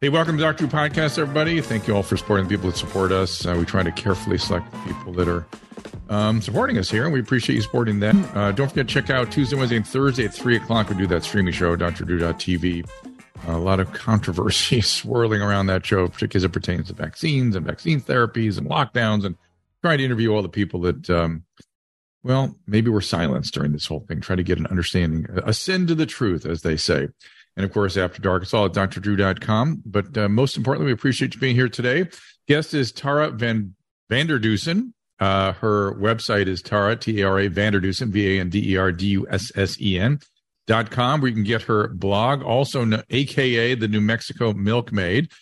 Hey, welcome to Dr. Drew Podcast, everybody. Thank you all for supporting the people that support us. We try to carefully select the people that are supporting us here, and we appreciate you supporting them. Don't forget to check out Tuesday, Wednesday, and Thursday at 3 o'clock. We do that streaming show, drdrew.com TV. A lot of controversy swirling around that show, particularly as it pertains to vaccines and vaccine therapies and lockdowns, and trying to interview all the people that, well, maybe we're silenced during this whole thing. Try to get an understanding, ascend to the truth, as they say. And, of course, After Dark, it's all at drdrew.com. But most importantly, we appreciate you being here today. Guest is Tara Vander Dussen. Her website is Tara, T-A-R-A, Vander Dussen, VanderDussen.com, where you can get her blog, also a.k.a. the New Mexico Milkmaid.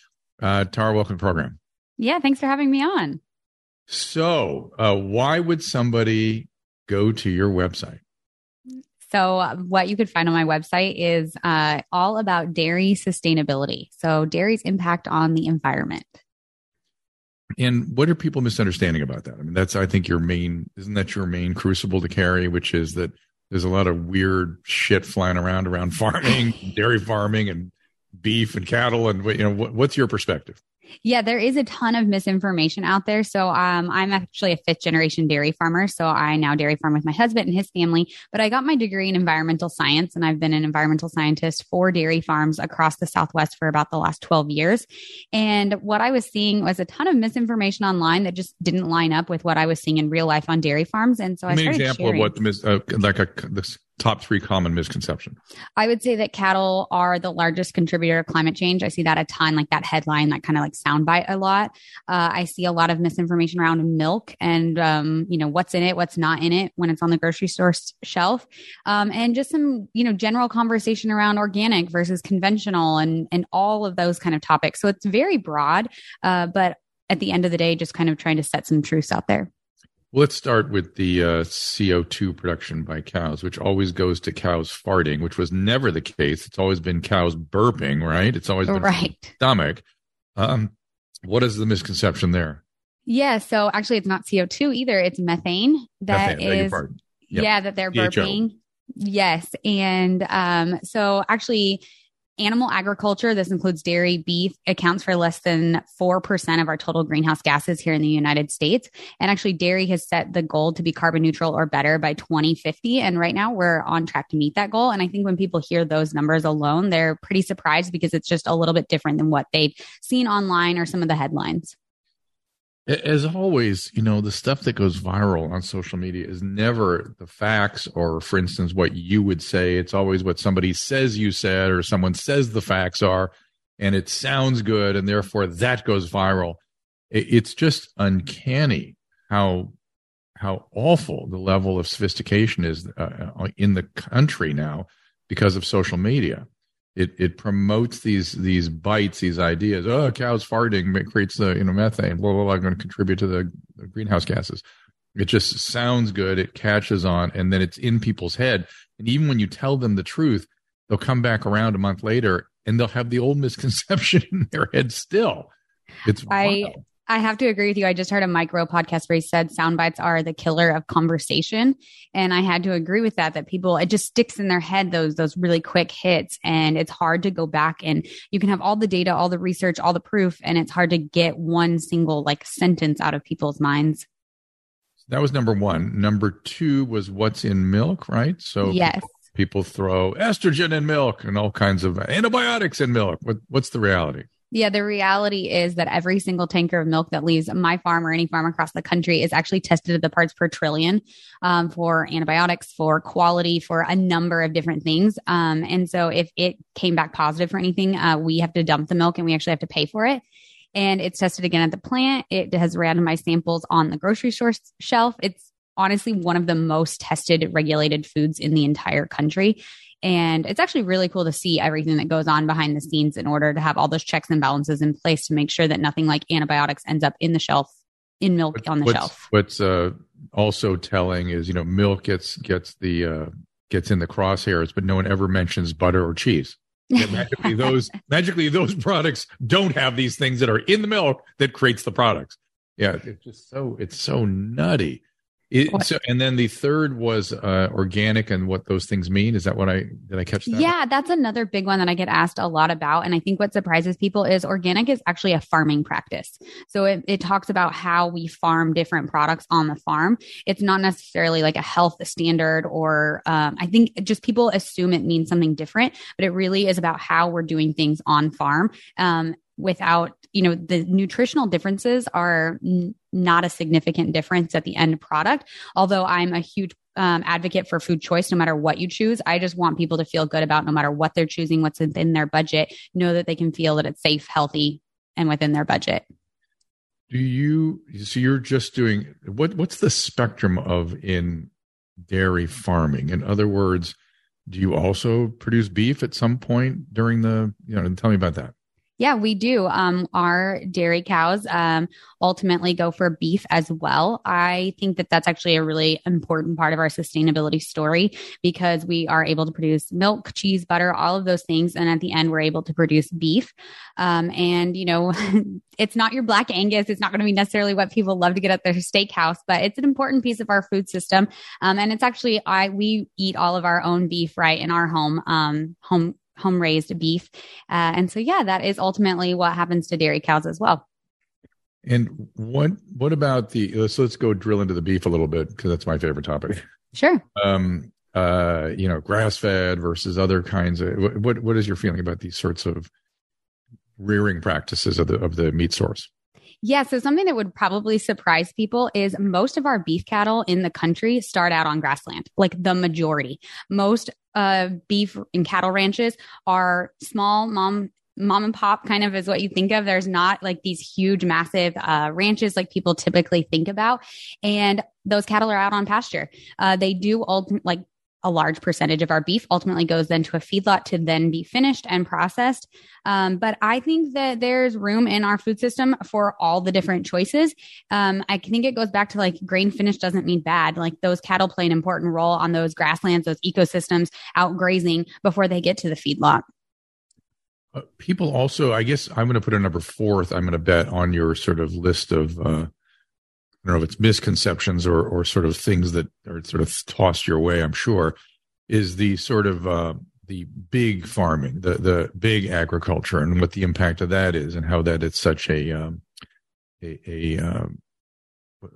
Tara, welcome to the program. Yeah, thanks for having me on. So why would somebody go to your website? So what you could find on my website is all about dairy sustainability. So dairy's impact on the environment. And what are people misunderstanding about that? I mean, that's, I think, your main, isn't that your main crucible to carry, which is that there's a lot of weird shit flying around farming, dairy farming and beef and cattle. And, you know, what's your perspective? Yeah, there is a ton of misinformation out there. So I'm actually a fifth generation dairy farmer. So I now dairy farm with my husband and his family, but I got my degree in environmental science, and I've been an environmental scientist for dairy farms across the Southwest for about the last 12 years. And what I was seeing was a ton of misinformation online that just didn't line up with what I was seeing in real life on dairy farms. And so I started sharing. Give me an example of what the top three common misconceptions. I would say that cattle are the largest contributor to climate change. I see that a ton, like that headline, that kind of like soundbite a lot. I see a lot of misinformation around milk and, you know, what's in it, what's not in it when it's on the grocery store shelf. And just some, you know, general conversation around organic versus conventional and all of those kind of topics. So it's very broad, but at the end of the day, just kind of trying to set some truths out there. Well, let's start with the CO2 production by cows, which always goes to cows farting, which was never the case. It's always been cows burping, right? It's always been right. Stomach. What is the misconception there? Yeah. So actually, it's not CO2 either. it's methane. That is, yep. Yeah, that they're burping. Yes. And so actually, animal agriculture, this includes dairy, beef, accounts for less than 4% of our total greenhouse gases here in the United States. And actually, dairy has set the goal to be carbon neutral or better by 2050. And right now, we're on track to meet that goal. And I think when people hear those numbers alone, they're pretty surprised because it's just a little bit different than what they've seen online or some of the headlines. As always, you know, the stuff that goes viral on social media is never the facts or, for instance, what you would say. It's always what somebody says you said or someone says the facts are, and it sounds good, and therefore that goes viral. It's just uncanny how awful the level of sophistication is in the country now because of social media. It promotes these bites, these ideas. Oh, cows farting creates the methane. Blah blah blah. Going to contribute to the greenhouse gases. It just sounds good. It catches on, and then it's in people's head. And even when you tell them the truth, they'll come back around a month later, and they'll have the old misconception in their head still. It's wild. I have to agree with you. I just heard a micro podcast where he said sound bites are the killer of conversation. And I had to agree with that people, it just sticks in their head, those really quick hits. And it's hard to go back, and you can have all the data, all the research, all the proof. And it's hard to get one single like sentence out of people's minds. That was number one. Number two was what's in milk, right? So yes. People throw estrogen in milk and all kinds of antibiotics in milk. What's the reality? Yeah, the reality is that every single tanker of milk that leaves my farm or any farm across the country is actually tested at the parts per trillion for antibiotics, for quality, for a number of different things. And so if it came back positive for anything, we have to dump the milk, and we actually have to pay for it. And it's tested again at the plant. It has randomized samples on the grocery store shelf. It's honestly one of the most tested, regulated foods in the entire country. And it's actually really cool to see everything that goes on behind the scenes in order to have all those checks and balances in place to make sure that nothing like antibiotics ends up in the shelf, in milk on the shelf. What's also telling is, you know, milk gets in the crosshairs, but no one ever mentions butter or cheese. Yeah, magically, those products don't have these things that are in the milk that creates the products. Yeah, it's so nutty. And then the third was organic and what those things mean. Is that what did I catch that? Yeah, that's another big one that I get asked a lot about. And I think what surprises people is organic is actually a farming practice. So it talks about how we farm different products on the farm. It's not necessarily like a health standard or I think just people assume it means something different, but it really is about how we're doing things on farm without, you know, the nutritional differences are not a significant difference at the end product. Although I'm a huge advocate for food choice, no matter what you choose. I just want people to feel good about no matter what they're choosing, what's within their budget, know that they can feel that it's safe, healthy, and within their budget. So you're just doing, what's the spectrum of in dairy farming? In other words, do you also produce beef at some point during tell me about that. Yeah, we do. Our dairy cows ultimately go for beef as well. I think that that's actually a really important part of our sustainability story because we are able to produce milk, cheese, butter, all of those things. And at the end, we're able to produce beef. And, you know, it's not your Black Angus. It's not going to be necessarily what people love to get at their steakhouse, but it's an important piece of our food system. And it's actually, we eat all of our own beef right in our home, home-raised beef. And so, yeah, that is ultimately what happens to dairy cows as well. And what about so let's go drill into the beef a little bit, because that's my favorite topic. Sure. You know, grass-fed versus other kinds of, what is your feeling about these sorts of rearing practices of the meat source? Yeah. So something that would probably surprise people is most of our beef cattle in the country start out on grassland, like the majority. Most beef and cattle ranches are small mom and pop kind of is what you think of. There's not like these huge, massive ranches like people typically think about. And those cattle are out on pasture. They do like a large percentage of our beef ultimately goes then to a feedlot to then be finished and processed. But I think that there's room in our food system for all the different choices. I think it goes back to like grain finish doesn't mean bad. Like those cattle play an important role on those grasslands, those ecosystems out grazing before they get to the feedlot. People also, I guess I'm going to put a number fourth. I'm going to bet on your sort of list of, I don't know if it's misconceptions or sort of things that are sort of tossed your way, I'm sure, is the sort of the big farming, the big agriculture and what the impact of that is and how that it's such a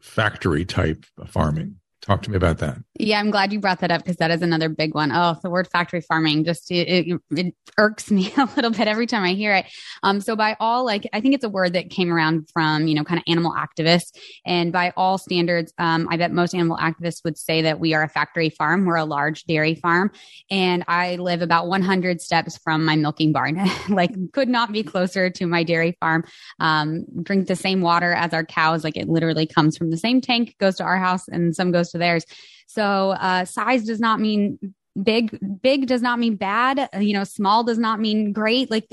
factory type farming. Talk to me about that. Yeah, I'm glad you brought that up because that is another big one. Oh, the word factory farming just it irks me a little bit every time I hear it. So by all, like I think it's a word that came around from, you know, kind of animal activists. And by all standards, I bet most animal activists would say that we are a factory farm. We're a large dairy farm, and I live about 100 steps from my milking barn. Like, could not be closer to my dairy farm. Drink the same water as our cows. Like, it literally comes from the same tank, goes to our house, and some goes to theirs. So size does not mean big. Big does not mean bad. You know, small does not mean great. Like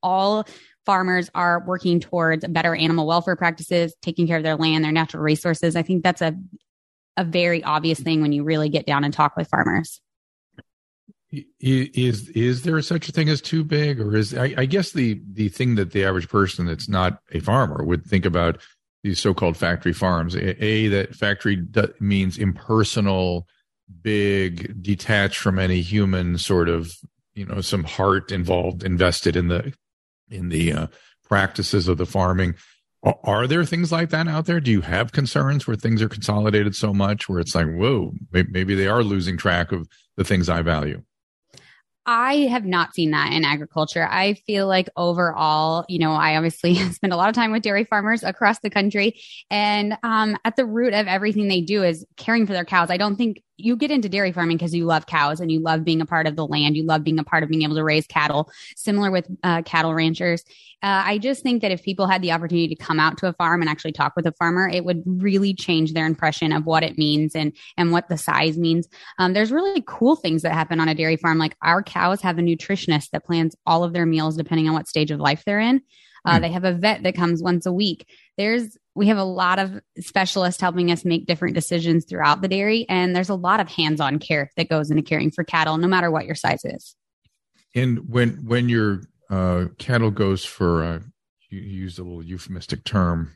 all farmers are working towards better animal welfare practices, taking care of their land, their natural resources. I think that's a very obvious thing when you really get down and talk with farmers. Is there such a thing as too big, or is I guess the thing that the average person that's not a farmer would think about these so-called factory farms, that factory means impersonal, big, detached from any human sort of, you know, some heart involved, invested in the practices of the farming. Are there things like that out there? Do you have concerns where things are consolidated so much where it's like, whoa, maybe they are losing track of the things I value? I have not seen that in agriculture. I feel like overall, you know, I obviously spend a lot of time with dairy farmers across the country, and at the root of everything they do is caring for their cows. I don't think you get into dairy farming because you love cows and you love being a part of the land. You love being a part of being able to raise cattle, similar with cattle ranchers. I just think that if people had the opportunity to come out to a farm and actually talk with a farmer, it would really change their impression of what it means and what the size means. There's really cool things that happen on a dairy farm. Like our cows have a nutritionist that plans all of their meals depending on what stage of life they're in. They have a vet that comes once a week. We have a lot of specialists helping us make different decisions throughout the dairy. And there's a lot of hands-on care that goes into caring for cattle, no matter what your size is. And when your cattle goes for, you used a little euphemistic term,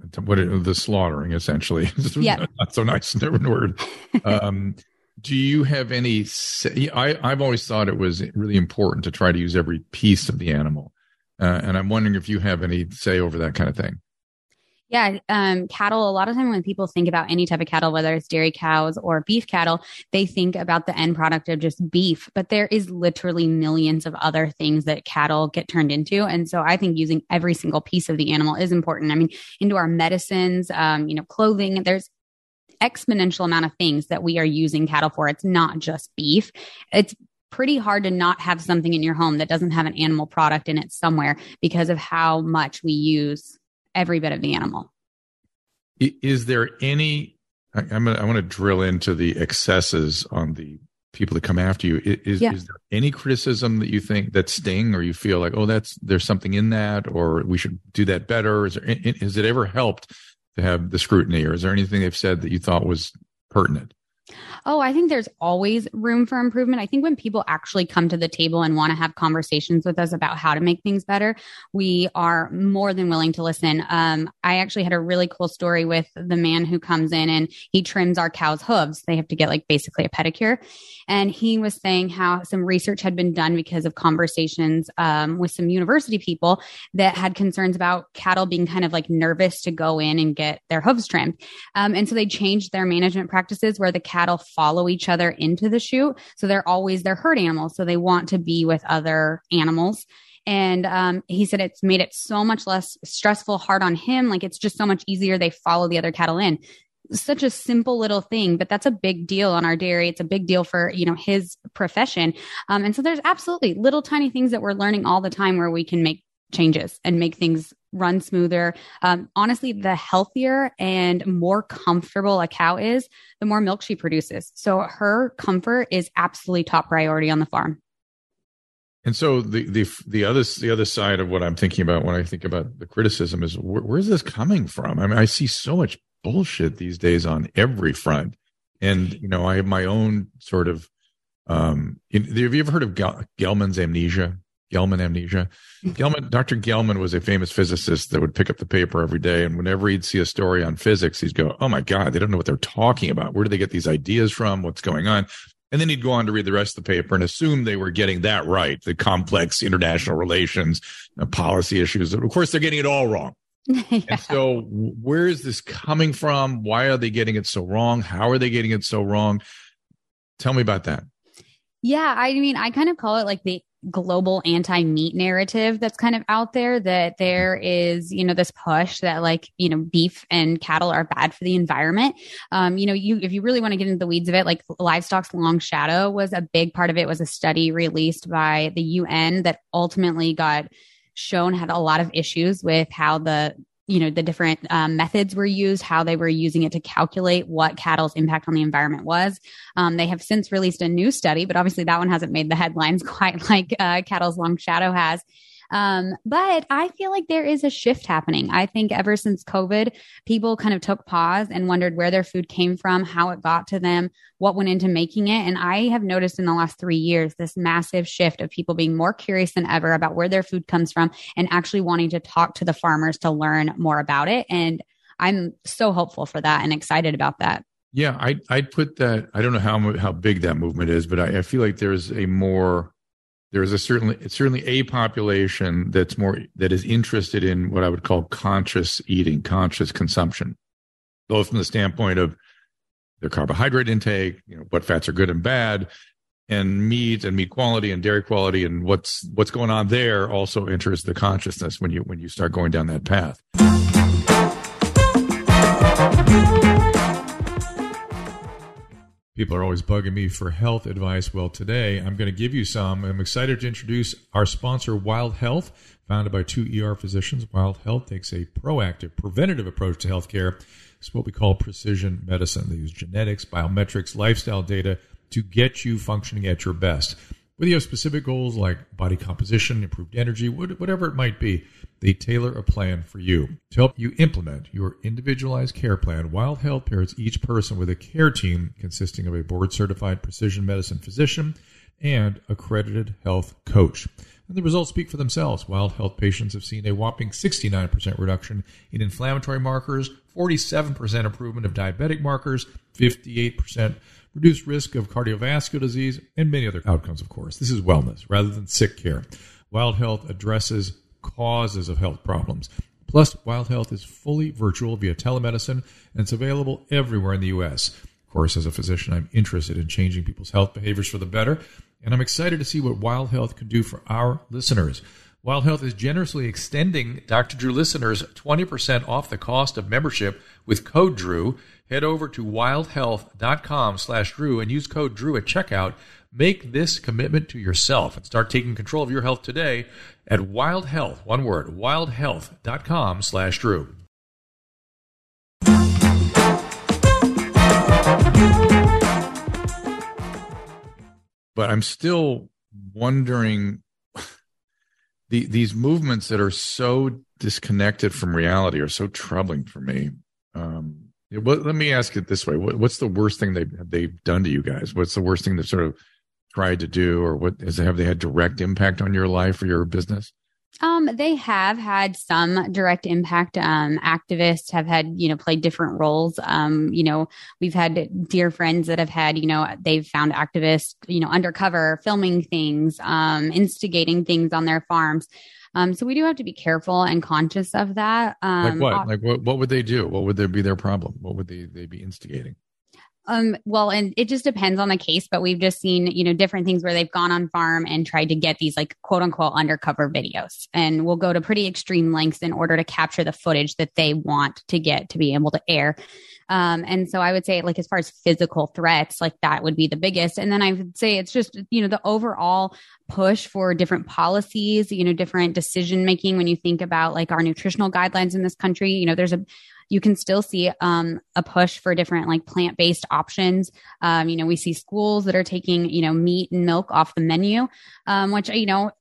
the slaughtering, essentially. Yeah. Not so nice, different word. Do you have any, I've always thought it was really important to try to use every piece of the animal. And I'm wondering if you have any say over that kind of thing. Yeah. Cattle, a lot of time when people think about any type of cattle, whether it's dairy cows or beef cattle, they think about the end product of just beef, but there is literally millions of other things that cattle get turned into. And so I think using every single piece of the animal is important. I mean, into our medicines, clothing, there's exponential amount of things that we are using cattle for. It's not just beef. It's pretty hard to not have something in your home that doesn't have an animal product in it somewhere because of how much we use every bit of the animal. Is there any, I want to drill into the excesses on the people that come after you. Is there any criticism that you think that sting, or you feel like, there's something in that, or we should do that better? Has it ever helped to have the scrutiny, or is there anything they've said that you thought was pertinent? Oh, I think there's always room for improvement. I think when people actually come to the table and want to have conversations with us about how to make things better, we are more than willing to listen. I actually had a really cool story with the man who comes in and he trims our cow's hooves. They have to get basically a pedicure. And he was saying how some research had been done because of conversations with some university people that had concerns about cattle being kind of nervous to go in and get their hooves trimmed. And so they changed their management practices where the cattle follow each other into the chute. So they're herd animals. So they want to be with other animals. And he said it's made it so much less stressful, hard on him. It's just so much easier. They follow the other cattle in. Such a simple little thing, but that's a big deal on our dairy. It's a big deal for, his profession. And so there's absolutely little tiny things that we're learning all the time where we can make changes and make things run smoother. Honestly, the healthier and more comfortable a cow is, the more milk she produces. So her comfort is absolutely top priority on the farm. And so the other side of what I'm thinking about when I think about the criticism is where's this coming from? I mean, I see so much bullshit these days on every front. And, I have my own sort of, have you ever heard of Gelman's amnesia? Gelman amnesia. Dr. Gelman was a famous physicist that would pick up the paper every day. And whenever he'd see a story on physics, he'd go, oh my God, they don't know what they're talking about. Where do they get these ideas from? What's going on? And then he'd go on to read the rest of the paper and assume they were getting that right. The complex international relations, policy issues. Of course, they're getting it all wrong. Yeah. And so where is this coming from? Why are they getting it so wrong? How are they getting it so wrong? Tell me about that. Yeah. I mean, I kind of call it the global anti-meat narrative that's kind of out there, that there is, this push that beef and cattle are bad for the environment. If you really want to get into the weeds of it, Livestock's Long Shadow was a big part of it, was a study released by the UN that ultimately got shown had a lot of issues with how the different methods were used, how they were using it to calculate what cattle's impact on the environment was. They have since released a new study, but obviously that one hasn't made the headlines quite like Cattle's Long Shadow has. But I feel like there is a shift happening. I think ever since COVID, people kind of took pause and wondered where their food came from, how it got to them, what went into making it. And I have noticed in the last 3 years, this massive shift of people being more curious than ever about where their food comes from and actually wanting to talk to the farmers to learn more about it. And I'm so hopeful for that and excited about that. Yeah. I'd put that, I don't know how big that movement is, but I feel like there's certainly a population that is interested in what I would call conscious eating, conscious consumption, both from the standpoint of their carbohydrate intake, what fats are good and bad, and meat quality and dairy quality, and what's going on there also enters the consciousness when you start going down that path. People are always bugging me for health advice. Well, today I'm going to give you some. I'm excited to introduce our sponsor, Wild Health, founded by two ER physicians. Wild Health takes a proactive, preventative approach to healthcare. It's what we call precision medicine. They use genetics, biometrics, lifestyle data to get you functioning at your best. Whether you have specific goals like body composition, improved energy, whatever it might be, they tailor a plan for you. To help you implement your individualized care plan, Wild Health pairs each person with a care team consisting of a board-certified precision medicine physician and accredited health coach. And the results speak for themselves. Wild Health patients have seen a whopping 69% reduction in inflammatory markers, 47% improvement of diabetic markers, 58% reduced risk of cardiovascular disease, and many other outcomes, of course. This is wellness rather than sick care. Wild Health addresses causes of health problems. Plus, Wild Health is fully virtual via telemedicine, and it's available everywhere in the U.S. Of course, as a physician, I'm interested in changing people's health behaviors for the better, and I'm excited to see what Wild Health can do for our listeners. Wild Health is generously extending Dr. Drew listeners 20% off the cost of membership with code DREW. Head over to wildhealth.com/Drew and use code DREW at checkout. Make this commitment to yourself and start taking control of your health today at Wild Health, one word, wildhealth.com/Drew. But I'm still wondering these movements that are so disconnected from reality are so troubling for me. Let me ask it this way. What's the worst thing they've done to you guys? What's the worst thing they've sort of tried to do, or have they had direct impact on your life or your business? They have had some direct impact. Activists have had, played different roles. We've had dear friends that have had, they've found activists, undercover, filming things, instigating things on their farms. So we do have to be careful and conscious of that. What would they do? What would be their problem? What would they be instigating? And it just depends on the case, but we've just seen, different things where they've gone on farm and tried to get these quote unquote undercover videos, and will go to pretty extreme lengths in order to capture the footage that they want to get to be able to air. And so I would say as far as physical threats, that would be the biggest. And then I would say it's just, the overall push for different policies, different decision-making. When you think about our nutritional guidelines in this country, you can still see a push for different plant-based options. We see schools that are taking, meat and milk off the menu, which,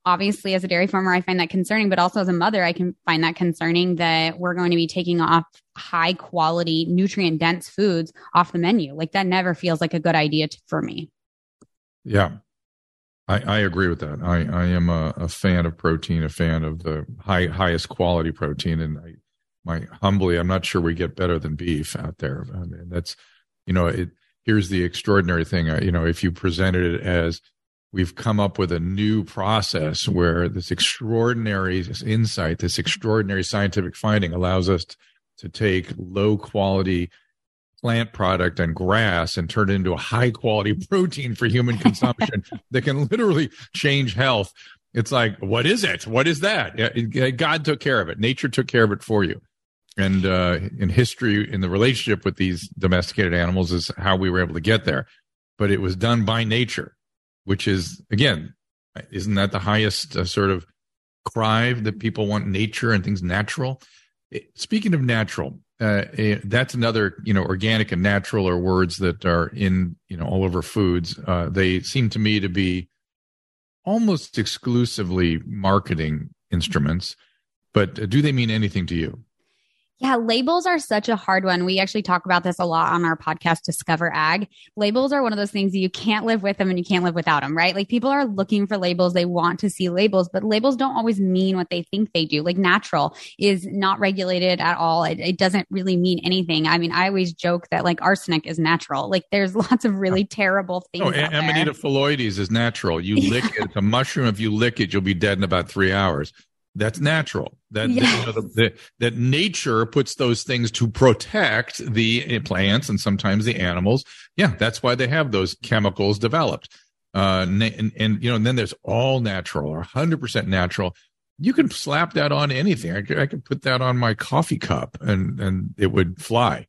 obviously as a dairy farmer, I find that concerning, but also as a mother, I can find that concerning that we're going to be taking off high quality, nutrient dense foods off the menu. That never feels like a good idea for me. Yeah. I agree with that. I am a fan of protein, a fan of the highest quality protein. And I'm not sure we get better than beef out there. I mean, that's, here's the extraordinary thing. If you presented it as we've come up with a new process where this extraordinary insight, this extraordinary scientific finding allows us to take low quality plant product and grass and turn it into a high quality protein for human consumption that can literally change health. It's what is it? What is that? God took care of it. Nature took care of it for you. And in history, in the relationship with these domesticated animals is how we were able to get there. But it was done by nature, which is, again, isn't that the highest sort of cry that people want? Nature and things natural. Speaking of natural, that's another, organic and natural are words that are in, all over foods. They seem to me to be almost exclusively marketing instruments, but do they mean anything to you? Yeah, labels are such a hard one. We actually talk about this a lot on our podcast, Discover Ag. Labels are one of those things that you can't live with them and you can't live without them, right? People are looking for labels. They want to see labels, but labels don't always mean what they think they do. Natural is not regulated at all. It doesn't really mean anything. I mean, I always joke that arsenic is natural. There's lots of really terrible things. Amanita phalloides is natural. You lick it. It's a mushroom. If you lick it, you'll be dead in about 3 hours. That's natural. That nature puts those things to protect the plants and sometimes the animals. Yeah, that's why they have those chemicals developed. And then there's all natural or 100% natural. You can slap that on anything. I could put that on my coffee cup and it would fly.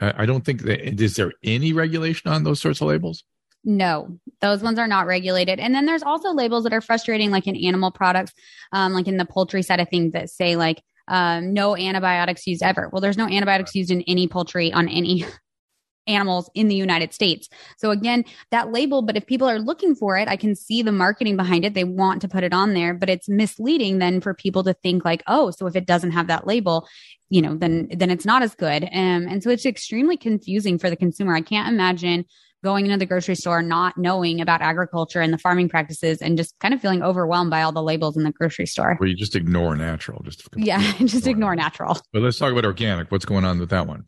I don't think that, is there any regulation on those sorts of labels? No, those ones are not regulated. And then there's also labels that are frustrating, like in animal products, like in the poultry side of things that say like, no antibiotics used ever. Well, there's no antibiotics used in any poultry on any animals in the United States. So again, that label, but if people are looking for it, I can see the marketing behind it. They want to put it on there, but it's misleading then for people to think like, oh, so if it doesn't have that label, you know, then it's not as good. And so it's extremely confusing for the consumer. I can't imagine going into the grocery store, not knowing about agriculture and the farming practices and just kind of feeling overwhelmed by all the labels in the grocery store. Well, you just ignore natural. Just ignore natural. But let's talk about organic. What's going on with that one?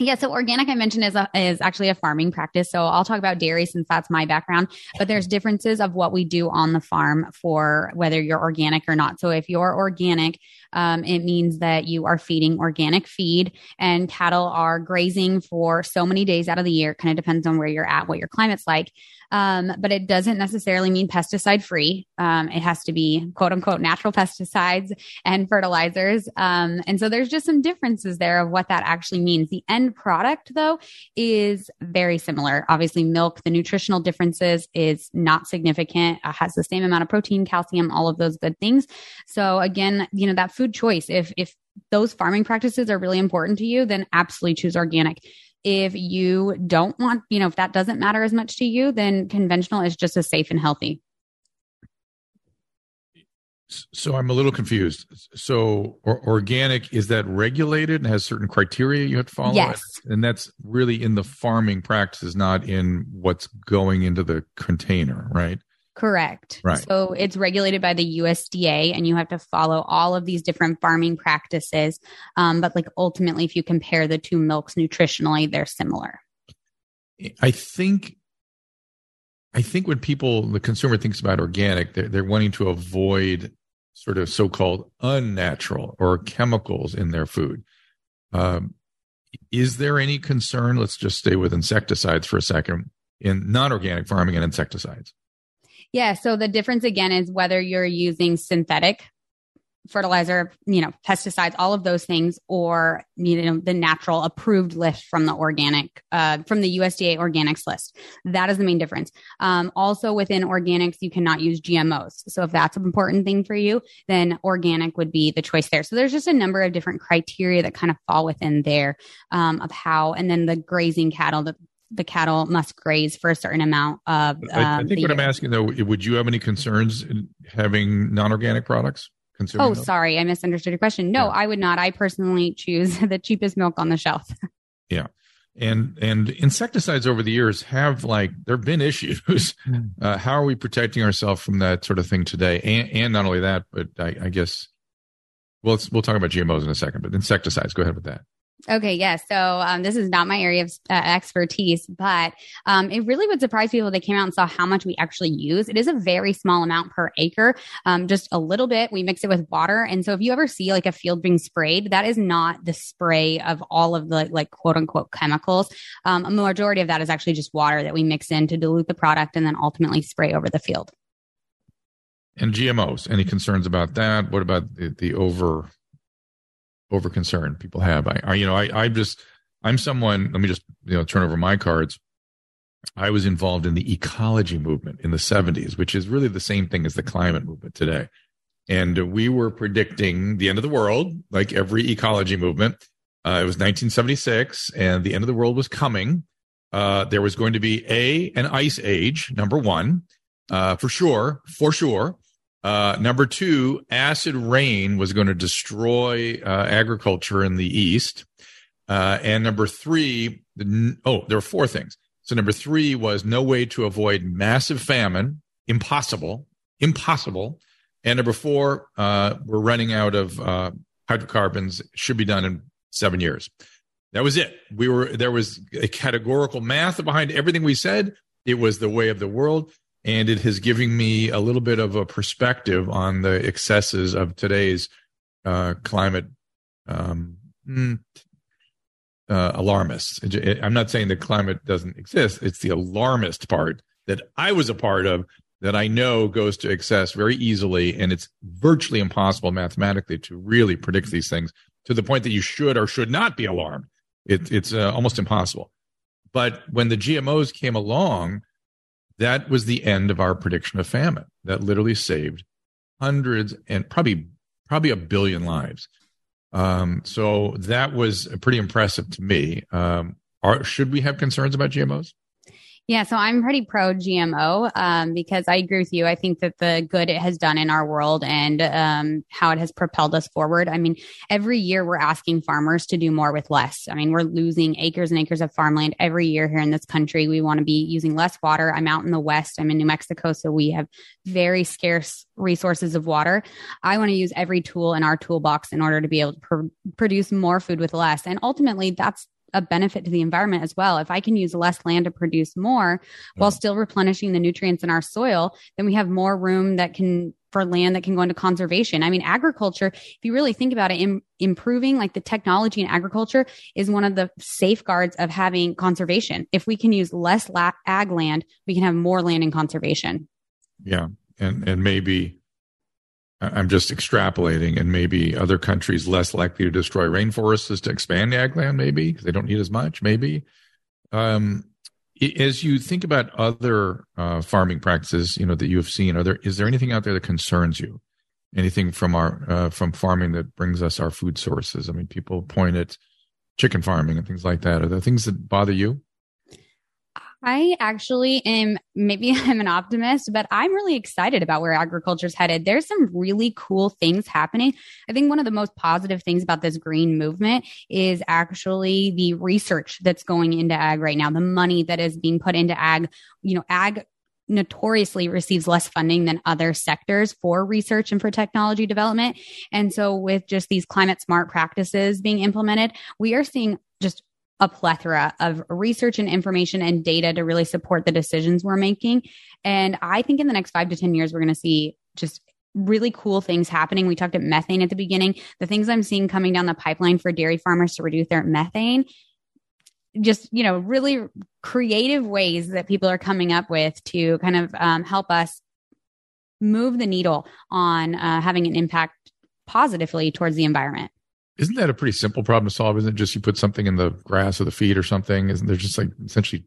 Yeah. So organic, I mentioned, is actually a farming practice. So I'll talk about dairy since that's my background, but there's differences of what we do on the farm for whether you're organic or not. So if you're organic, it means that you are feeding organic feed and cattle are grazing for so many days out of the year. It kind of depends on where you're at, what your climate's like. But it doesn't necessarily mean pesticide free. It has to be quote unquote natural pesticides and fertilizers. And so there's just some differences there of what that actually means. The end product though is very similar. Obviously milk, the nutritional differences is not significant. It has the same amount of protein, calcium, all of those good things. So again, you know, that food choice, if those farming practices are really important to you, then absolutely choose organic. If you don't want, you know, if that doesn't matter as much to you, then conventional is just as safe and healthy. So I'm a little confused. So organic, is that regulated and has certain criteria you have to follow? Yes. And that's really in the farming practices, not in what's going into the container, right? Correct. Right. So it's regulated by the USDA and you have to follow all of these different farming practices. But like ultimately, if you compare the two milks nutritionally, they're similar. I think when the consumer thinks about organic, they're wanting to avoid sort of so-called unnatural or chemicals in their food. Is there any concern? Let's just stay with insecticides for a second in non-organic farming and insecticides. Yeah. So the difference again is whether you're using synthetic fertilizer, you know, pesticides, all of those things, or, you know, the natural approved list from the organic, from the USDA organics list. That is the main difference. Also within organics, you cannot use GMOs. So if that's an important thing for you, then organic would be the choice there. So there's just a number of different criteria that kind of fall within there, of how, and then the grazing cattle, the cattle must graze for a certain amount of. I think what I'm asking though, would you have any concerns in having non-organic products? Oh, those? Sorry. I misunderstood your question. No, yeah. I would not. I personally choose the cheapest milk on the shelf. Yeah. And insecticides over the years have there've been issues. How are we protecting ourselves from that sort of thing today? And not only that, but I guess, well, we'll talk about GMOs in a second, but insecticides, go ahead with that. Okay. Yeah. So this is not my area of expertise, but it really would surprise people. They came out and saw how much we actually use. It is a very small amount per acre, just a little bit. We mix it with water. And so if you ever see a field being sprayed, that is not the spray of all of the quote unquote chemicals. A majority of that is actually just water that we mix in to dilute the product and then ultimately spray over the field. And GMOs, any concerns about that? What about the over concern people have? I'm turn over my cards. I was involved in the ecology movement in the 70s, which is really the same thing as the climate movement today. And we were predicting the end of the world, like every ecology movement. It was 1976 and the end of the world was coming. There was going to be an ice age, number one, for sure. Number two, acid rain was going to destroy agriculture in the East. And number three, there were four things. So number three was no way to avoid massive famine, impossible. And number four, we're running out of hydrocarbons, should be done in 7 years. That was it. There was a categorical math behind everything we said. It was the way of the world. And it has given me a little bit of a perspective on the excesses of today's climate alarmists. I'm not saying that climate doesn't exist. It's the alarmist part that I was a part of that I know goes to excess very easily. And it's virtually impossible mathematically to really predict these things to the point that you should or should not be alarmed. It's almost impossible. But when the GMOs came along, that was the end of our prediction of famine. That literally saved hundreds and probably a billion lives. So that was pretty impressive to me. Should we have concerns about GMOs? Yeah, so I'm pretty pro-GMO because I agree with you. I think that the good it has done in our world and how it has propelled us forward. I mean, every year we're asking farmers to do more with less. I mean, we're losing acres and acres of farmland every year here in this country. We want to be using less water. I'm out in the West. I'm in New Mexico, so we have very scarce resources of water. I want to use every tool in our toolbox in order to be able to produce more food with less. And ultimately, that's a benefit to the environment as well. If I can use less land to produce more while still replenishing the nutrients in our soil, then we have more room that can for land that can go into conservation. I mean, agriculture, if you really think about it, improving like the technology in agriculture is one of the safeguards of having conservation. If we can use less ag land, we can have more land in conservation. Yeah. And maybe I'm just extrapolating, and maybe other countries less likely to destroy rainforests is to expand ag land, maybe because they don't need as much. Maybe as you think about other farming practices, you know, that you have seen, is there anything out there that concerns you? Anything from our from farming that brings us our food sources? I mean, people point at chicken farming and things like that. Are there things that bother you? I actually am, maybe I'm an optimist, but I'm really excited about where agriculture is headed. There's some really cool things happening. I think one of the most positive things about this green movement is actually the research that's going into ag right now, the money that is being put into ag. You know, ag notoriously receives less funding than other sectors for research and for technology development. And so with just these climate smart practices being implemented, we are seeing just a plethora of research and information and data to really support the decisions we're making. And I think in the next 5 to 10 years, we're going to see just really cool things happening. We talked about methane at the beginning. The things I'm seeing coming down the pipeline for dairy farmers to reduce their methane, just, you know, really creative ways that people are coming up with to kind of help us move the needle on having an impact positively towards the environment. Isn't that a pretty simple problem to solve? Isn't it just you put something in the grass or the feed or something? Isn't there just like essentially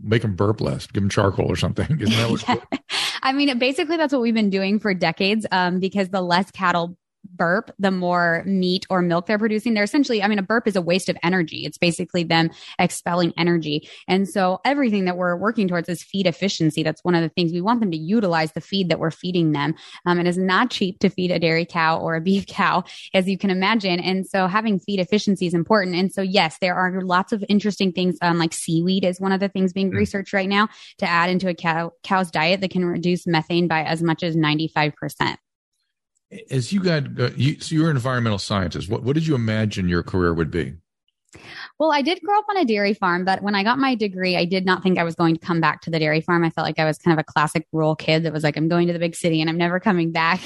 make them burp less, give them charcoal or something? Isn't that what? Yeah. I mean, basically that's what we've been doing for decades because the less cattle burp, the more meat or milk they're producing. They're essentially, I mean, a burp is a waste of energy. It's basically them expelling energy. And so everything that we're working towards is feed efficiency. That's one of the things we want them to utilize, the feed that we're feeding them. It is not cheap to feed a dairy cow or a beef cow, as you can imagine. And so having feed efficiency is important. And so yes, there are lots of interesting things like seaweed is one of the things being researched right now to add into a cow's diet that can reduce methane by as much as 95%. As you got, so you're an environmental scientist. What did you imagine your career would be? Well, I did grow up on a dairy farm, but when I got my degree, I did not think I was going to come back to the dairy farm. I felt like I was kind of a classic rural kid that was like, I'm going to the big city and I'm never coming back.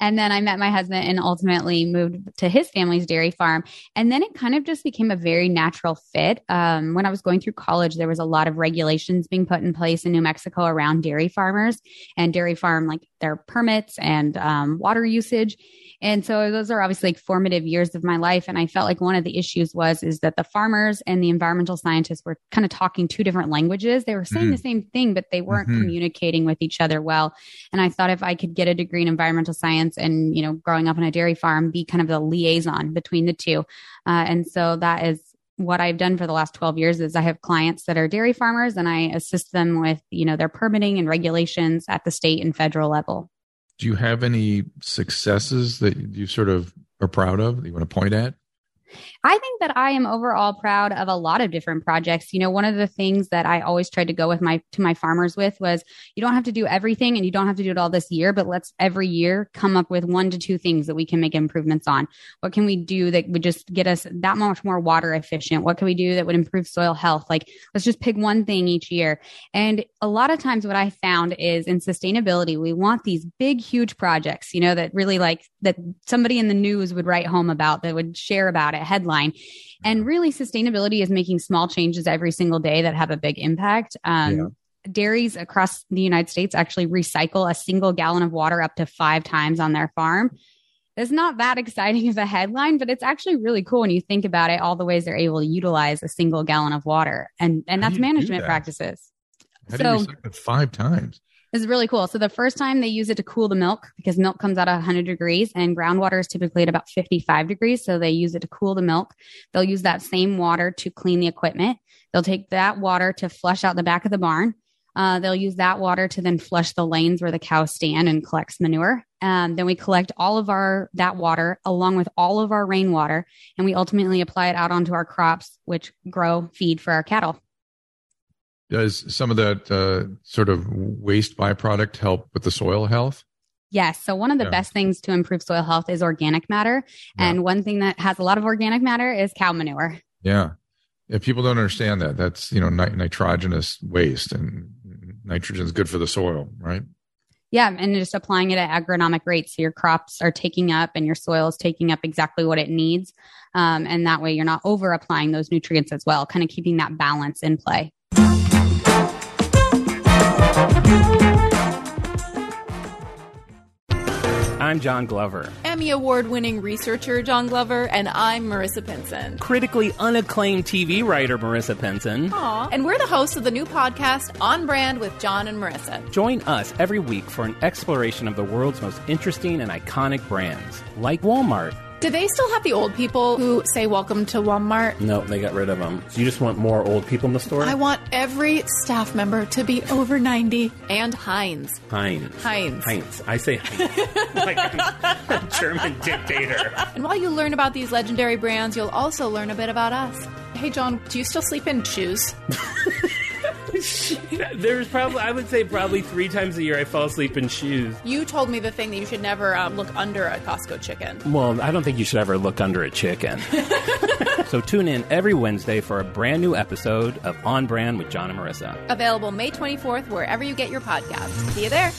And then I met my husband and ultimately moved to his family's dairy farm. And then it kind of just became a very natural fit. When I was going through college, there was a lot of regulations being put in place in New Mexico around dairy farmers and dairy farm, like their permits and water usage. And so those are obviously like formative years of my life. And I felt like one of the issues is that the farmers and the environmental scientists were kind of talking two different languages. They were saying the same thing, but they weren't communicating with each other well. And I thought if I could get a degree in environmental science and, you know, growing up on a dairy farm, be kind of the liaison between the two. And so that is what I've done for the last 12 years is I have clients that are dairy farmers and I assist them with, you know, their permitting and regulations at the state and federal level. Do you have any successes that you sort of are proud of that you want to point at? I think that I am overall proud of a lot of different projects. You know, one of the things that I always tried to go with my farmers with was you don't have to do everything and you don't have to do it all this year, but let's every year come up with 1 to 2 things that we can make improvements on. What can we do that would just get us that much more water efficient? What can we do that would improve soil health? Like, let's just pick one thing each year. And a lot of times what I found is in sustainability, we want these big, huge projects, you know, that really like that somebody in the news would write home about, that would share about it, headline. And really sustainability is making small changes every single day that have a big impact. Dairies across the United States actually recycle a single gallon of water up to 5 times on their farm. It's not that exciting of a headline, but it's actually really cool when you think about it, all the ways they're able to utilize a single gallon of water. And that's management practices. How do you recycle it 5 times? This is really cool. So the first time they use it to cool the milk, because milk comes out at 100 degrees and groundwater is typically at about 55 degrees. So they use it to cool the milk. They'll use that same water to clean the equipment. They'll take that water to flush out the back of the barn. They'll use that water to then flush the lanes where the cows stand and collects manure. Then we collect all of that water along with all of our rainwater, and we ultimately apply it out onto our crops, which grow feed for our cattle. Does some of that sort of waste byproduct help with the soil health? Yes. So one of the best things to improve soil health is organic matter. Yeah. And one thing that has a lot of organic matter is cow manure. Yeah. If people don't understand that, that's, nitrogenous waste, and nitrogen is good for the soil, right? Yeah. And just applying it at agronomic rates. So your crops are taking up and your soil is taking up exactly what it needs. And that way you're not over applying those nutrients as well, kind of keeping that balance in play. I'm John Glover. Emmy Award-winning researcher John Glover, and I'm Marissa Pinson. Critically unacclaimed TV writer Marissa Pinson. Aww. And we're the hosts of the new podcast, On Brand with John and Marissa. Join us every week for an exploration of the world's most interesting and iconic brands, like Walmart. Do they still have the old people who say welcome to Walmart? No, they got rid of them. So you just want more old people in the store? I want every staff member to be over 90. And Heinz. Heinz. I say Heinz. Like a German dictator. And while you learn about these legendary brands, you'll also learn a bit about us. Hey, John, do you still sleep in shoes? There's probably, I would say probably 3 times a year I fall asleep in shoes. You told me the thing that you should never look under a Costco chicken. Well, I don't think you should ever look under a chicken. So tune in every Wednesday for a brand new episode of On Brand with John and Marissa. Available May 24th, wherever you get your podcast. See you there.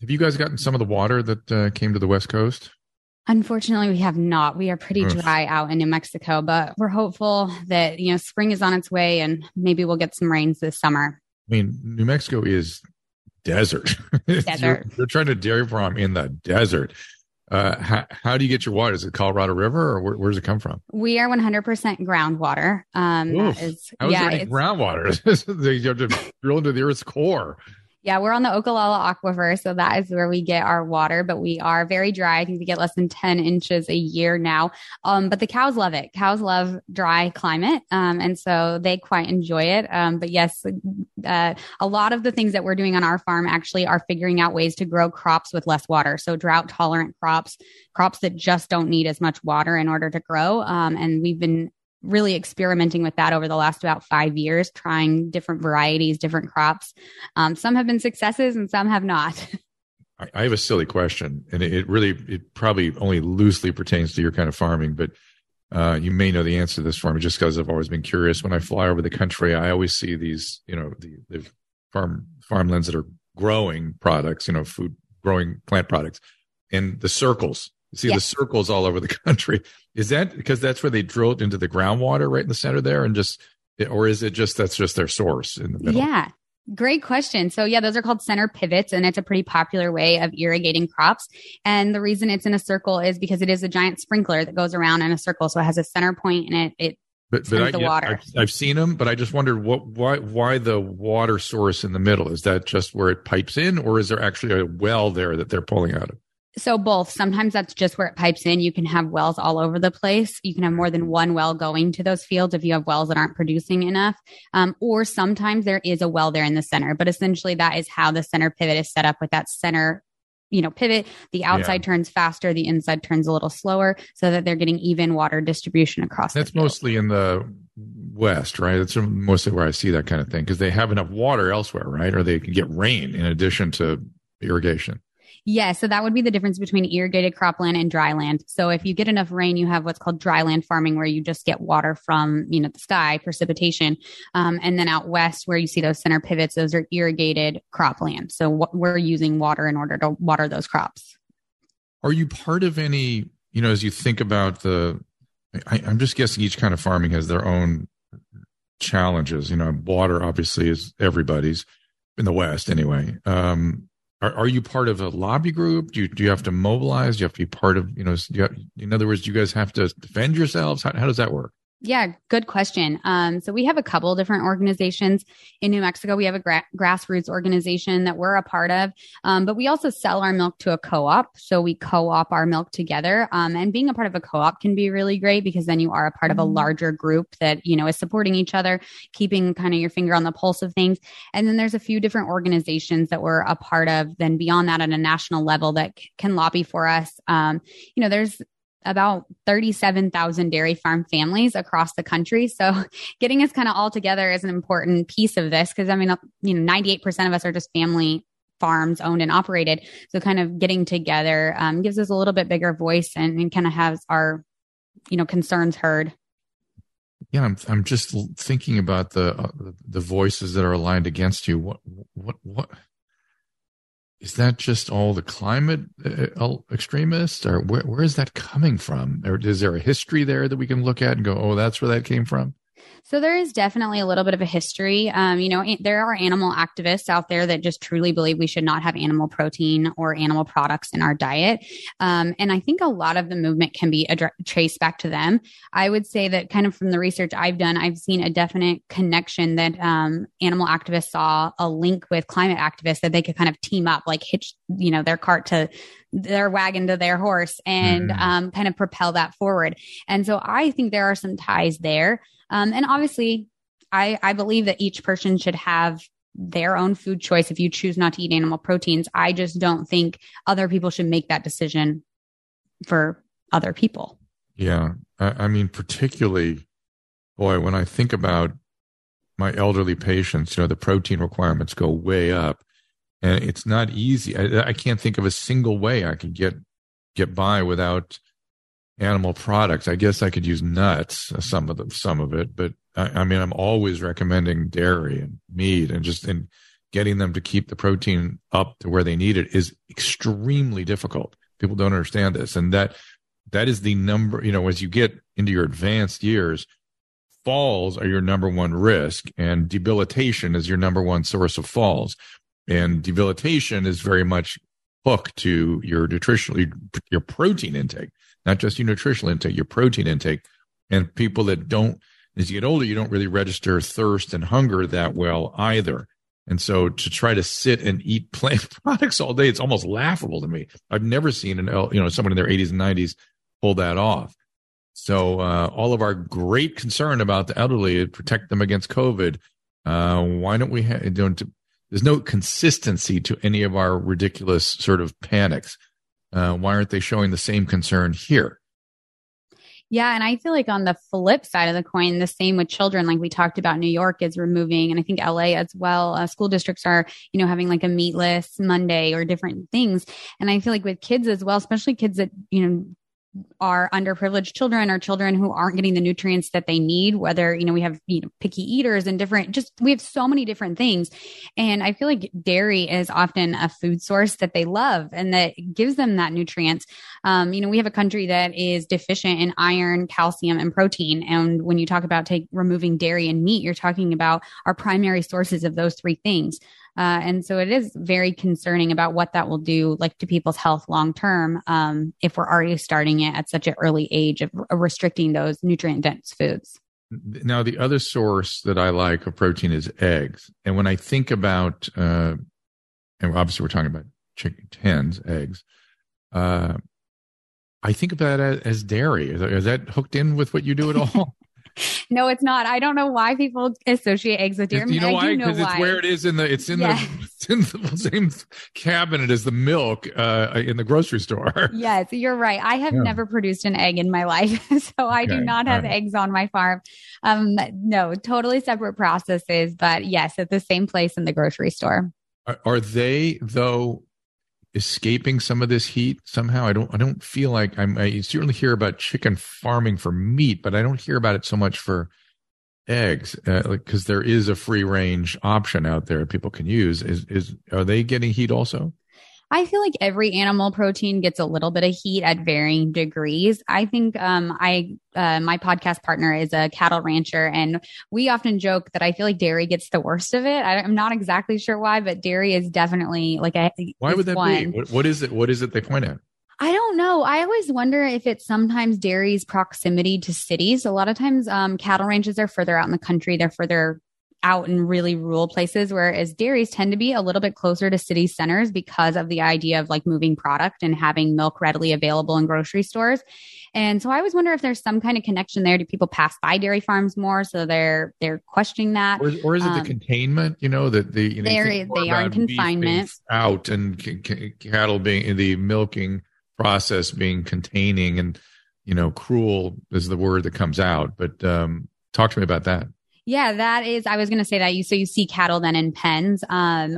Have you guys gotten some of the water that came to the West Coast? Unfortunately, we have not. We are pretty dry out in New Mexico, but we're hopeful that, spring is on its way and maybe we'll get some rains this summer. I mean, New Mexico is desert. You're trying to dairy farm in the desert. How do you get your water? Is it Colorado River, or where does it come from? We are 100% groundwater. How is it groundwater? You have to drill into the earth's core. Yeah, we're on the Ogallala Aquifer, so that is where we get our water, but we are very dry. I think we get less than 10 inches a year now, but the cows love it. Cows love dry climate, and so they quite enjoy it. But yes, a lot of the things that we're doing on our farm actually are figuring out ways to grow crops with less water, so drought-tolerant crops that just don't need as much water in order to grow, and we've been really experimenting with that over the last about 5 years, trying different varieties, different crops. Some have been successes and some have not. I have a silly question, and it probably only loosely pertains to your kind of farming, but you may know the answer to this for me just because I've always been curious. When I fly over the country, I always see these, the farmlands that are growing products, food growing plant products, and the circles. The circles all over the country. Is that because that's where they drilled into the groundwater right in the center there, or is it just that's just their source in the middle? Yeah. Great question. So those are called center pivots, and it's a pretty popular way of irrigating crops. And the reason it's in a circle is because it is a giant sprinkler that goes around in a circle. So it has a center point and it but the water. I've seen them, but I just wondered why the water source in the middle? Is that just where it pipes in, or is there actually a well there that they're pulling out of? So both. Sometimes that's just where it pipes in. You can have wells all over the place. You can have more than one well going to those fields if you have wells that aren't producing enough. Or sometimes there is a well there in the center. But essentially, that is how the center pivot is set up, with that center pivot. The outside turns faster. The inside turns a little slower, so that they're getting even water distribution across the field. That's mostly in the West, right? That's mostly where I see that kind of thing, because they have enough water elsewhere, right? Or they can get rain in addition to irrigation. Yeah, so that would be the difference between irrigated cropland and dry land. So if you get enough rain, you have what's called dry land farming, where you just get water from, the sky, precipitation. And then out west, where you see those center pivots, those are irrigated cropland. So we're using water in order to water those crops. Are you part of any, as you think about I'm just guessing each kind of farming has their own challenges? You know, water obviously is everybody's in the West anyway. Are you part of a lobby group? Do you have to mobilize? Do you have to be part of, you know, in other words, do you guys have to defend yourselves? How does that work? Yeah, good question. So we have a couple different organizations in New Mexico. We have a grassroots organization that we're a part of, but we also sell our milk to a co-op. So we co-op our milk together. And being a part of a co-op can be really great because then you are a part of a larger group that, you know, is supporting each other, keeping kind of your finger on the pulse of things. And then there's a few different organizations that we're a part of. Then beyond that, at a national level that can lobby for us. You know, there's about 37,000 dairy farm families across the country. So getting us kind of all together is an important piece of this because, I mean, you know, 98% of us are just family farms owned and operated. So kind of getting together gives us a little bit bigger voice and kind of has our, you know, concerns heard. Yeah, I'm just thinking about the voices that are aligned against you. What? Is that just all the climate extremists, or where is that coming from? Or is there a history there that we can look at and go, oh, that's where that came from? So there is definitely a little bit of a history. You know, there are animal activists out there that just truly believe we should not have animal protein or animal products in our diet. And I think a lot of the movement can be traced back to them. I would say that kind of from the research I've done, I've seen a definite connection that animal activists saw a link with climate activists that they could kind of team up, like hitch, you know, their cart to their wagon to their horse and kind of propel that forward. And so I think there are some ties there. And obviously, I believe that each person should have their own food choice if you choose not to eat animal proteins. I just don't think other people should make that decision for other people. Yeah. I mean, particularly, boy, when I think about my elderly patients, you know, the protein requirements go way up. And it's not easy. I can't think of a single way I could get by without animal products. I guess I could use nuts, some of it, but I mean, I'm always recommending dairy and meat, and just and getting them to keep the protein up to where they need it is extremely difficult. People don't understand this, and that is the number. You know, as you get into your advanced years, falls are your number one risk, and debilitation is your number one source of falls. And debilitation is very much hooked to your nutritional, your protein intake, not just your nutritional intake, your protein intake. And people that don't, as you get older, you don't really register thirst and hunger that well either. And so to try to sit and eat plant products all day, it's almost laughable to me. I've never seen someone in their 80s and 90s pull that off. So all of our great concern about the elderly, protect them against COVID. Why don't we don't? There's no consistency to any of our ridiculous sort of panics. Why aren't they showing the same concern here? Yeah. And I feel like on the flip side of the coin, the same with children, like we talked about, New York is removing, and I think LA as well, school districts are, you know, having like a meatless Monday or different things. And I feel like with kids as well, especially kids that, you know, are underprivileged children or children who aren't getting the nutrients that they need, whether, you know, we have, you know, picky eaters and we have so many different things. And I feel like dairy is often a food source that they love and that gives them that nutrients. You know, we have a country that is deficient in iron, calcium, and protein. And when you talk about removing dairy and meat, you're talking about our primary sources of those three things. And so it is very concerning about what that will do, like, to people's health long-term, if we're already starting it at such an early age of restricting those nutrient-dense foods. Now, the other source that I like of protein is eggs. And when I think about, and obviously we're talking about chicken, hens, eggs, I think about it as dairy. Is that hooked in with what you do at all? No, it's not. I don't know why people associate eggs with dairy. You know why? Because it's where it is it's in the same cabinet as the milk in the grocery store. Yes, you're right. I have never produced an egg in my life, so I do not have eggs on my farm. No, totally separate processes, but yes, at the same place in the grocery store. Are they though escaping some of this heat somehow? I don't feel like I certainly hear about chicken farming for meat, but I don't hear about it so much for eggs, because there is a free range option out there people can use. Are they getting heat also? I feel like every animal protein gets a little bit of heat at varying degrees. I think my podcast partner is a cattle rancher, and we often joke that I feel like dairy gets the worst of it. I'm not exactly sure why, but dairy is definitely like a... Why would that be? What is it? What is it they point at? I don't know. I always wonder if it's sometimes dairy's proximity to cities. A lot of times cattle ranches are further out in the country. They're further out in really rural places, whereas dairies tend to be a little bit closer to city centers because of the idea of like moving product and having milk readily available in grocery stores. And so I always wonder if there's some kind of connection there. Do people pass by dairy farms more? So they're questioning that. Or is it the containment, they are in confinement out and cattle being in the milking process being containing and, cruel is the word that comes out. But talk to me about that. Yeah, that is, I was going to say that. So you see cattle then in pens.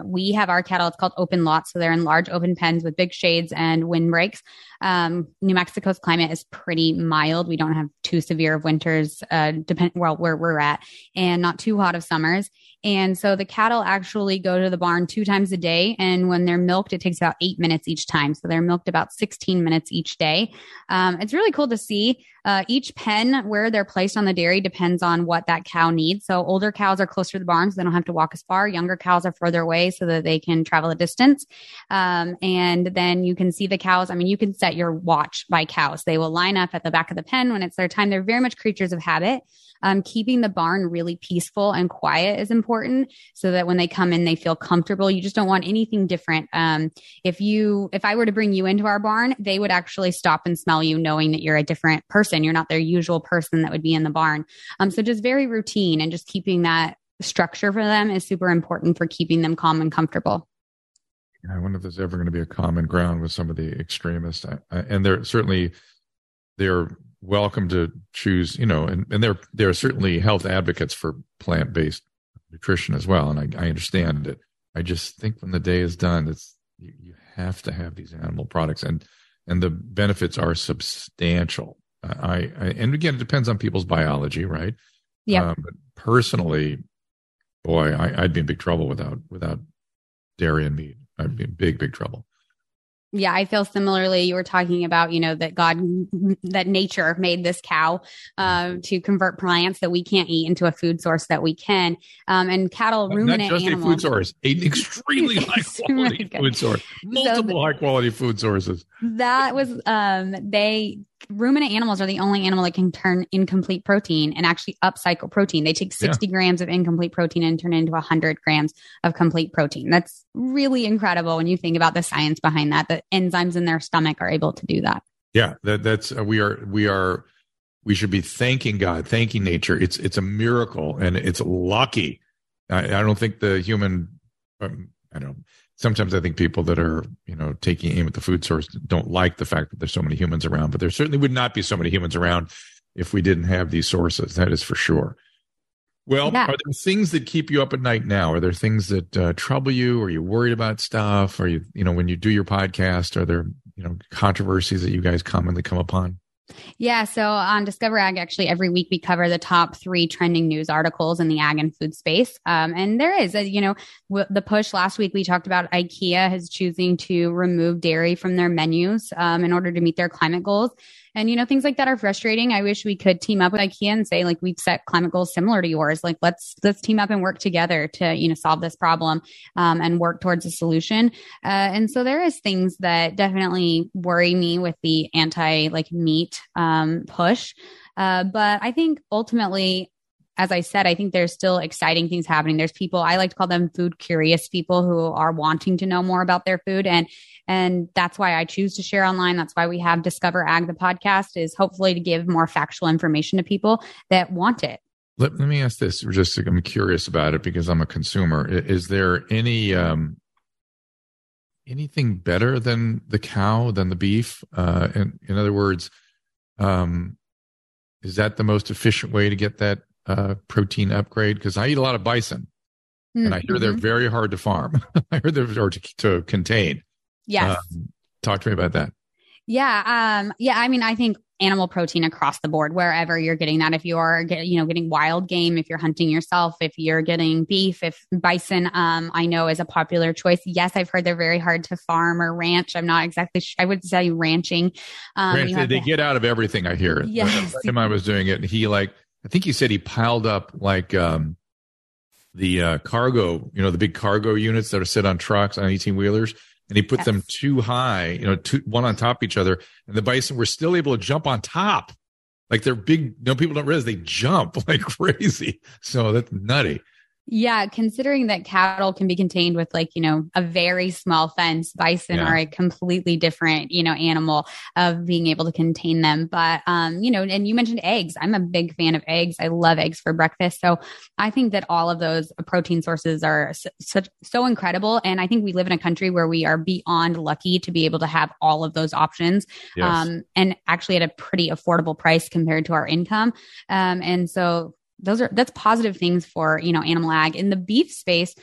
We have our cattle, it's called open lots. So they're in large open pens with big shades and windbreaks. New Mexico's climate is pretty mild. We don't have too severe of winters, where we're at, and not too hot of summers. And so the cattle actually go to the barn 2 times a day. And when they're milked, it takes about 8 minutes each time. So they're milked about 16 minutes each day. It's really cool to see. Each pen where they're placed on the dairy depends on what that cow needs. So older cows are closer to the barn, so they don't have to walk as far. Younger cows are further away so that they can travel a distance. And then you can see the cows. I mean, you can set your watch by cows. They will line up at the back of the pen when it's their time. They're very much creatures of habit. Keeping the barn really peaceful and quiet is important so that when they come in, they feel comfortable. You just don't want anything different. If I were to bring you into our barn, they would actually stop and smell you knowing that you're a different person. You're not their usual person that would be in the barn. So just very routine, and just keeping that structure for them is super important for keeping them calm and comfortable. I wonder if there's ever going to be a common ground with some of the extremists. And they're welcome to choose, and they're certainly health advocates for plant-based nutrition as well. And I understand it. I just think when the day is done, you have to have these animal products, and the benefits are substantial. And again, it depends on people's biology, right? Yeah. But personally, boy, I'd be in big trouble without dairy and meat. I'd be in big, big trouble. Yeah, I feel similarly. You were talking about, that nature made this cow to convert plants that we can't eat into a food source that we can. And cattle ruminant animals. Not just a food source, an extremely high quality food source, multiple high quality food sources. That was, ruminant animals are the only animal that can turn incomplete protein and actually upcycle protein. They take 60 grams of incomplete protein and turn it into 100 grams of complete protein. That's really incredible when you think about the science behind that. The enzymes in their stomach are able to do that. Yeah, we should be thanking God, thanking nature. It's a miracle, and it's lucky. I don't think the human. Sometimes I think people that are, taking aim at the food source don't like the fact that there's so many humans around, but there certainly would not be so many humans around if we didn't have these sources. That is for sure. Well, yeah. Are there things that keep you up at night now? Are there things that trouble you? Are you worried about stuff? Are you, when you do your podcast, are there, controversies that you guys commonly come upon? Yeah. So on Discover Ag, actually, every week we cover the top 3 trending news articles in the ag and food space. And there is, the push last week, we talked about IKEA is choosing to remove dairy from their menus in order to meet their climate goals. And, things like that are frustrating. I wish we could team up with IKEA and say, like, we've set climate goals similar to yours. Like, let's team up and work together to, solve this problem and work towards a solution. And so there is things that definitely worry me with the anti meat push. But I think ultimately, as I said, I think there's still exciting things happening. There's people, I like to call them food curious people, who are wanting to know more about their food. And that's why I choose to share online. That's why we have Discover Ag, the podcast, is hopefully to give more factual information to people that want it. Let me ask this, just I'm curious about it because I'm a consumer. Is there any anything better than the cow, than the beef? In other words, is that the most efficient way to get that protein upgrade? Because I eat a lot of bison, and I hear they're very hard to farm. I heard they're hard to contain. Yes. Talk to me about that. Yeah. I think animal protein across the board, wherever you're getting that. If you are, getting wild game, if you're hunting yourself, if you're getting beef, if bison, I know is a popular choice. Yes. I've heard they're very hard to farm or ranch. I'm not exactly sure. I would say ranching. They get out of everything, I hear. Yes. Him, I was doing it, and he I think he said he piled up the cargo, the big cargo units that are set on trucks, on 18 wheelers. And he put them too high, one on top of each other. And the bison were still able to jump on top. Like they're big. No, people don't realize they jump like crazy. So that's nutty. Yeah. Considering that cattle can be contained with a very small fence, bison are a completely different, animal of being able to contain them. But, and you mentioned eggs. I'm a big fan of eggs. I love eggs for breakfast. So I think that all of those protein sources are so incredible. And I think we live in a country where we are beyond lucky to be able to have all of those options. Yes. And actually at a pretty affordable price compared to our income. And so that's positive things for, animal ag. In the beef space,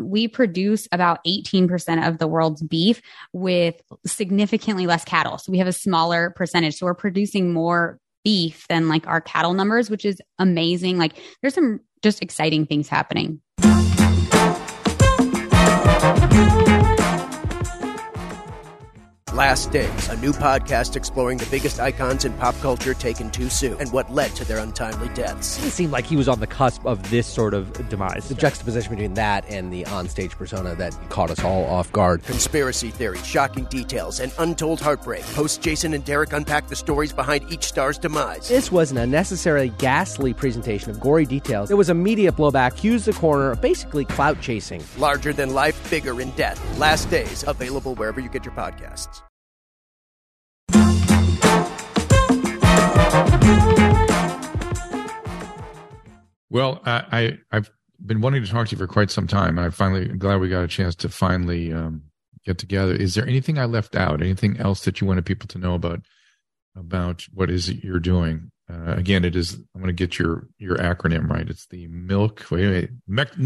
we produce about 18% of the world's beef with significantly less cattle. So we have a smaller percentage. So we're producing more beef than our cattle numbers, which is amazing. There's some just exciting things happening. Last Days, a new podcast exploring the biggest icons in pop culture taken too soon and what led to their untimely deaths. It seemed like he was on the cusp of this sort of demise. The juxtaposition between that and the onstage persona that caught us all off guard. Conspiracy theories, shocking details, and untold heartbreak. Hosts Jason and Derek unpack the stories behind each star's demise. This was an unnecessarily ghastly presentation of gory details. It was a media blowback, accused the corner, basically clout chasing. Larger than life, bigger in death. Last Days, available wherever you get your podcasts. Well, I've been wanting to talk to you for quite some time. I'm glad we got a chance to finally get together. Is there anything I left out? Anything else that you wanted people to know about what is it you're doing? Again, it is. I'm going to get your acronym right. It's the New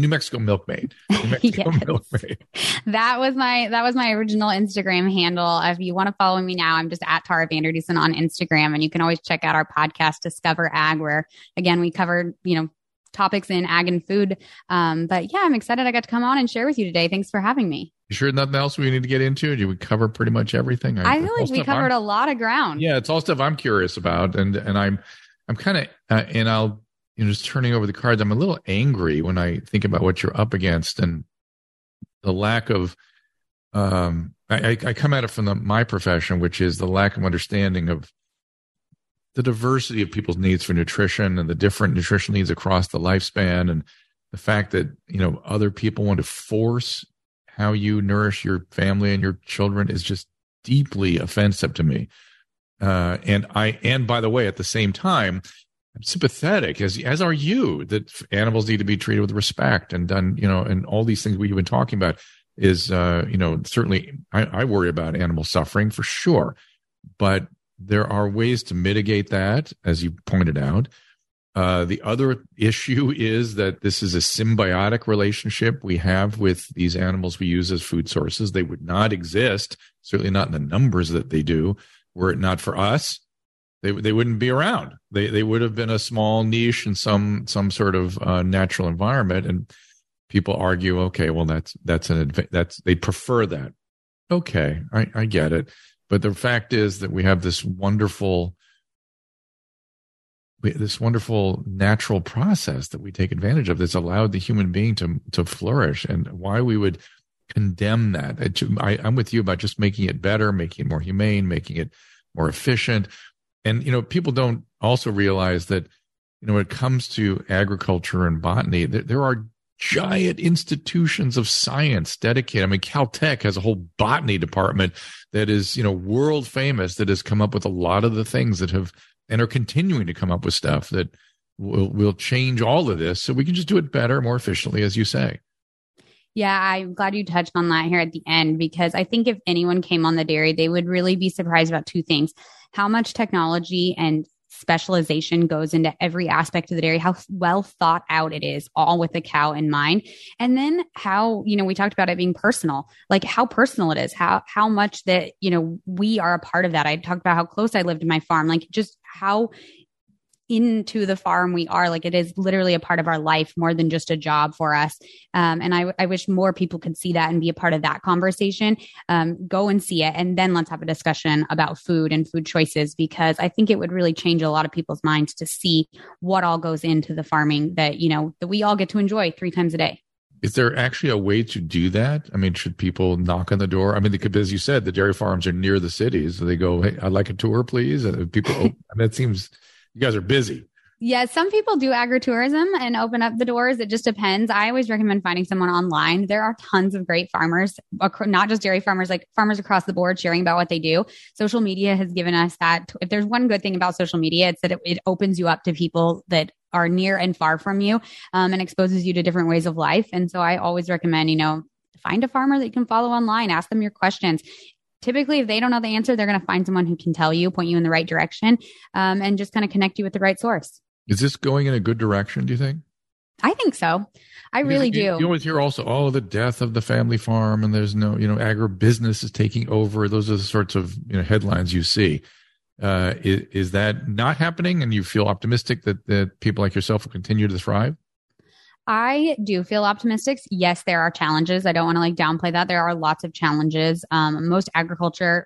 Mexico Milkmaid. New Mexico Milkmaid. That was my original Instagram handle. If you want to follow me now, I'm just at Tara Vander Dussen on Instagram, and you can always check out our podcast, Discover Ag, where again we covered topics in ag and food. But yeah, I'm excited I got to come on and share with you today. Thanks for having me. You sure nothing else we need to get into? Did we cover pretty much everything? I feel like we covered a lot of ground. Yeah, it's all stuff I'm curious about, and I'm kind of and I'll just turning over the cards. I'm a little angry when I think about what you're up against and the lack of. I come at it from my profession, which is the lack of understanding of the diversity of people's needs for nutrition and the different nutrition needs across the lifespan, and the fact that other people want to force how you nourish your family and your children is just deeply offensive to me. And by the way, at the same time, I'm sympathetic, as are you, that animals need to be treated with respect and done, and all these things we've been talking about is, certainly I worry about animal suffering for sure, but there are ways to mitigate that, as you pointed out. The other issue is that this is a symbiotic relationship we have with these animals we use as food sources. They would not exist, certainly not in the numbers that they do, were it not for us. They wouldn't be around. They would have been a small niche in some sort of natural environment. And people argue, okay, well they prefer that. Okay, I get it. But the fact is that we have this wonderful natural process that we take advantage of that's allowed the human being to flourish, and why we would condemn that. I'm with you about just making it better, making it more humane, making it more efficient. And, people don't also realize that, when it comes to agriculture and botany, there are giant institutions of science dedicated. I mean, Caltech has a whole botany department that is, world famous, that has come up with a lot of the things that have and are continuing to come up with stuff that will change all of this, so we can just do it better, more efficiently, as you say. Yeah, I'm glad you touched on that here at the end, because I think if anyone came on the dairy, they would really be surprised about two things: how much technology and specialization goes into every aspect of the dairy, how well thought out it is, all with the cow in mind. And then how, you know, we talked about it being personal, like how personal it is, how much that, you know, we are a part of that. I talked about how close I lived to my farm, like just how into the farm we are. Like it is literally a part of our life more than just a job for us. And I wish more people could see that and be a part of that conversation. Go and see it. And then let's have a discussion about food and food choices, because I think it would really change a lot of people's minds to see what all goes into the farming that, you know, that we all get to enjoy 3 times a day. Is there actually a way to do that? I mean, should people knock on the door? I mean, they could, as you said, the dairy farms are near the cities. So they go, hey, I'd like a tour, please. And people, oh, that seems... You guys are busy. Yeah, some people do agritourism and open up the doors. It just depends. I always recommend finding someone online. There are tons of great farmers, not just dairy farmers, like farmers across the board sharing about what they do. Social media has given us that. If there's one good thing about social media, it's that it opens you up to people that are near and far from you, and exposes you to different ways of life. And so I always recommend, you know, find a farmer that you can follow online, ask them your questions. Typically, if they don't know the answer, they're going to find someone who can tell you, point you in the right direction, and just kind of connect you with the right source. Is this going in a good direction, do you think? I think so. I really do. You always hear also, oh, the death of the family farm, and there's no, you know, agribusiness is taking over. Those are the sorts of, you know, headlines you see. Is that not happening? And you feel optimistic that people like yourself will continue to thrive? I do feel optimistic. Yes, there are challenges. I don't want to like downplay that. There are lots of challenges. Most agriculture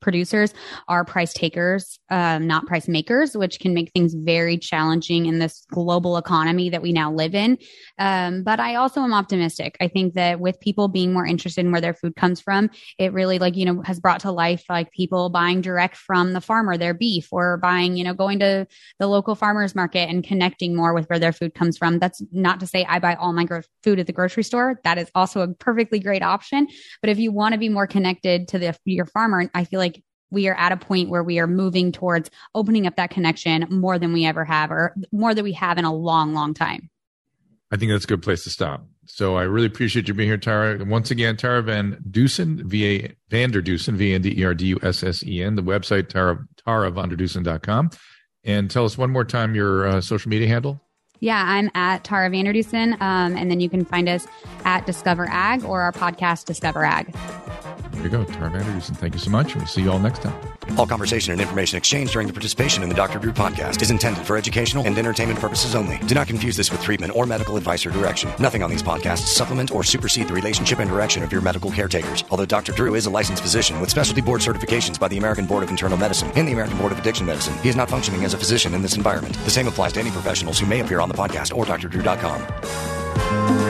producers are price takers, not price makers, which can make things very challenging in this global economy that we now live in. But I also am optimistic. I think that with people being more interested in where their food comes from, it really like, you know, has brought to life, like people buying direct from the farmer, their beef, or buying, you know, going to the local farmer's market and connecting more with where their food comes from. That's not to say I buy all my food at the grocery store. That is also a perfectly great option. But if you want to be more connected to your farmer, I feel like we are at a point where we are moving towards opening up that connection more than we ever have, or more than we have in a long, long time. I think that's a good place to stop. So I really appreciate you being here, Tara. And once again, Tara Vander Dussen, Vander Dussen, VanderDussen. The website, taravanderdussen.com. And tell us one more time your social media handle. Yeah, I'm at Tara Vander Dussen. And then you can find us at Discover Ag, or our podcast, Discover Ag. There you go, Tara Vander Dussen. Thank you so much, and we'll see you all next time. All conversation and information exchanged during the participation in the Dr. Drew podcast is intended for educational and entertainment purposes only. Do not confuse this with treatment or medical advice or direction. Nothing on these podcasts supplement or supersede the relationship and direction of your medical caretakers. Although Dr. Drew is a licensed physician with specialty board certifications by the American Board of Internal Medicine and the American Board of Addiction Medicine, he is not functioning as a physician in this environment. The same applies to any professionals who may appear on the podcast or drdrew.com.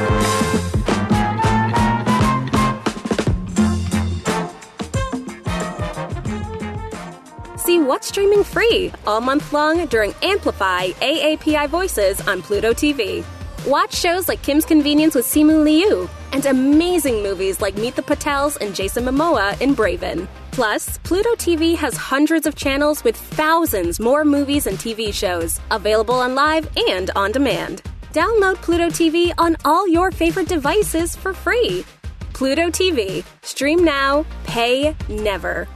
See what's streaming free all month long during Amplify AAPI Voices on Pluto TV. Watch shows like Kim's Convenience with Simu Liu and amazing movies like Meet the Patels and Jason Momoa in Braven. Plus, Pluto TV has hundreds of channels with thousands more movies and TV shows available on live and on demand. Download Pluto TV on all your favorite devices for free. Pluto TV. Stream now, pay never.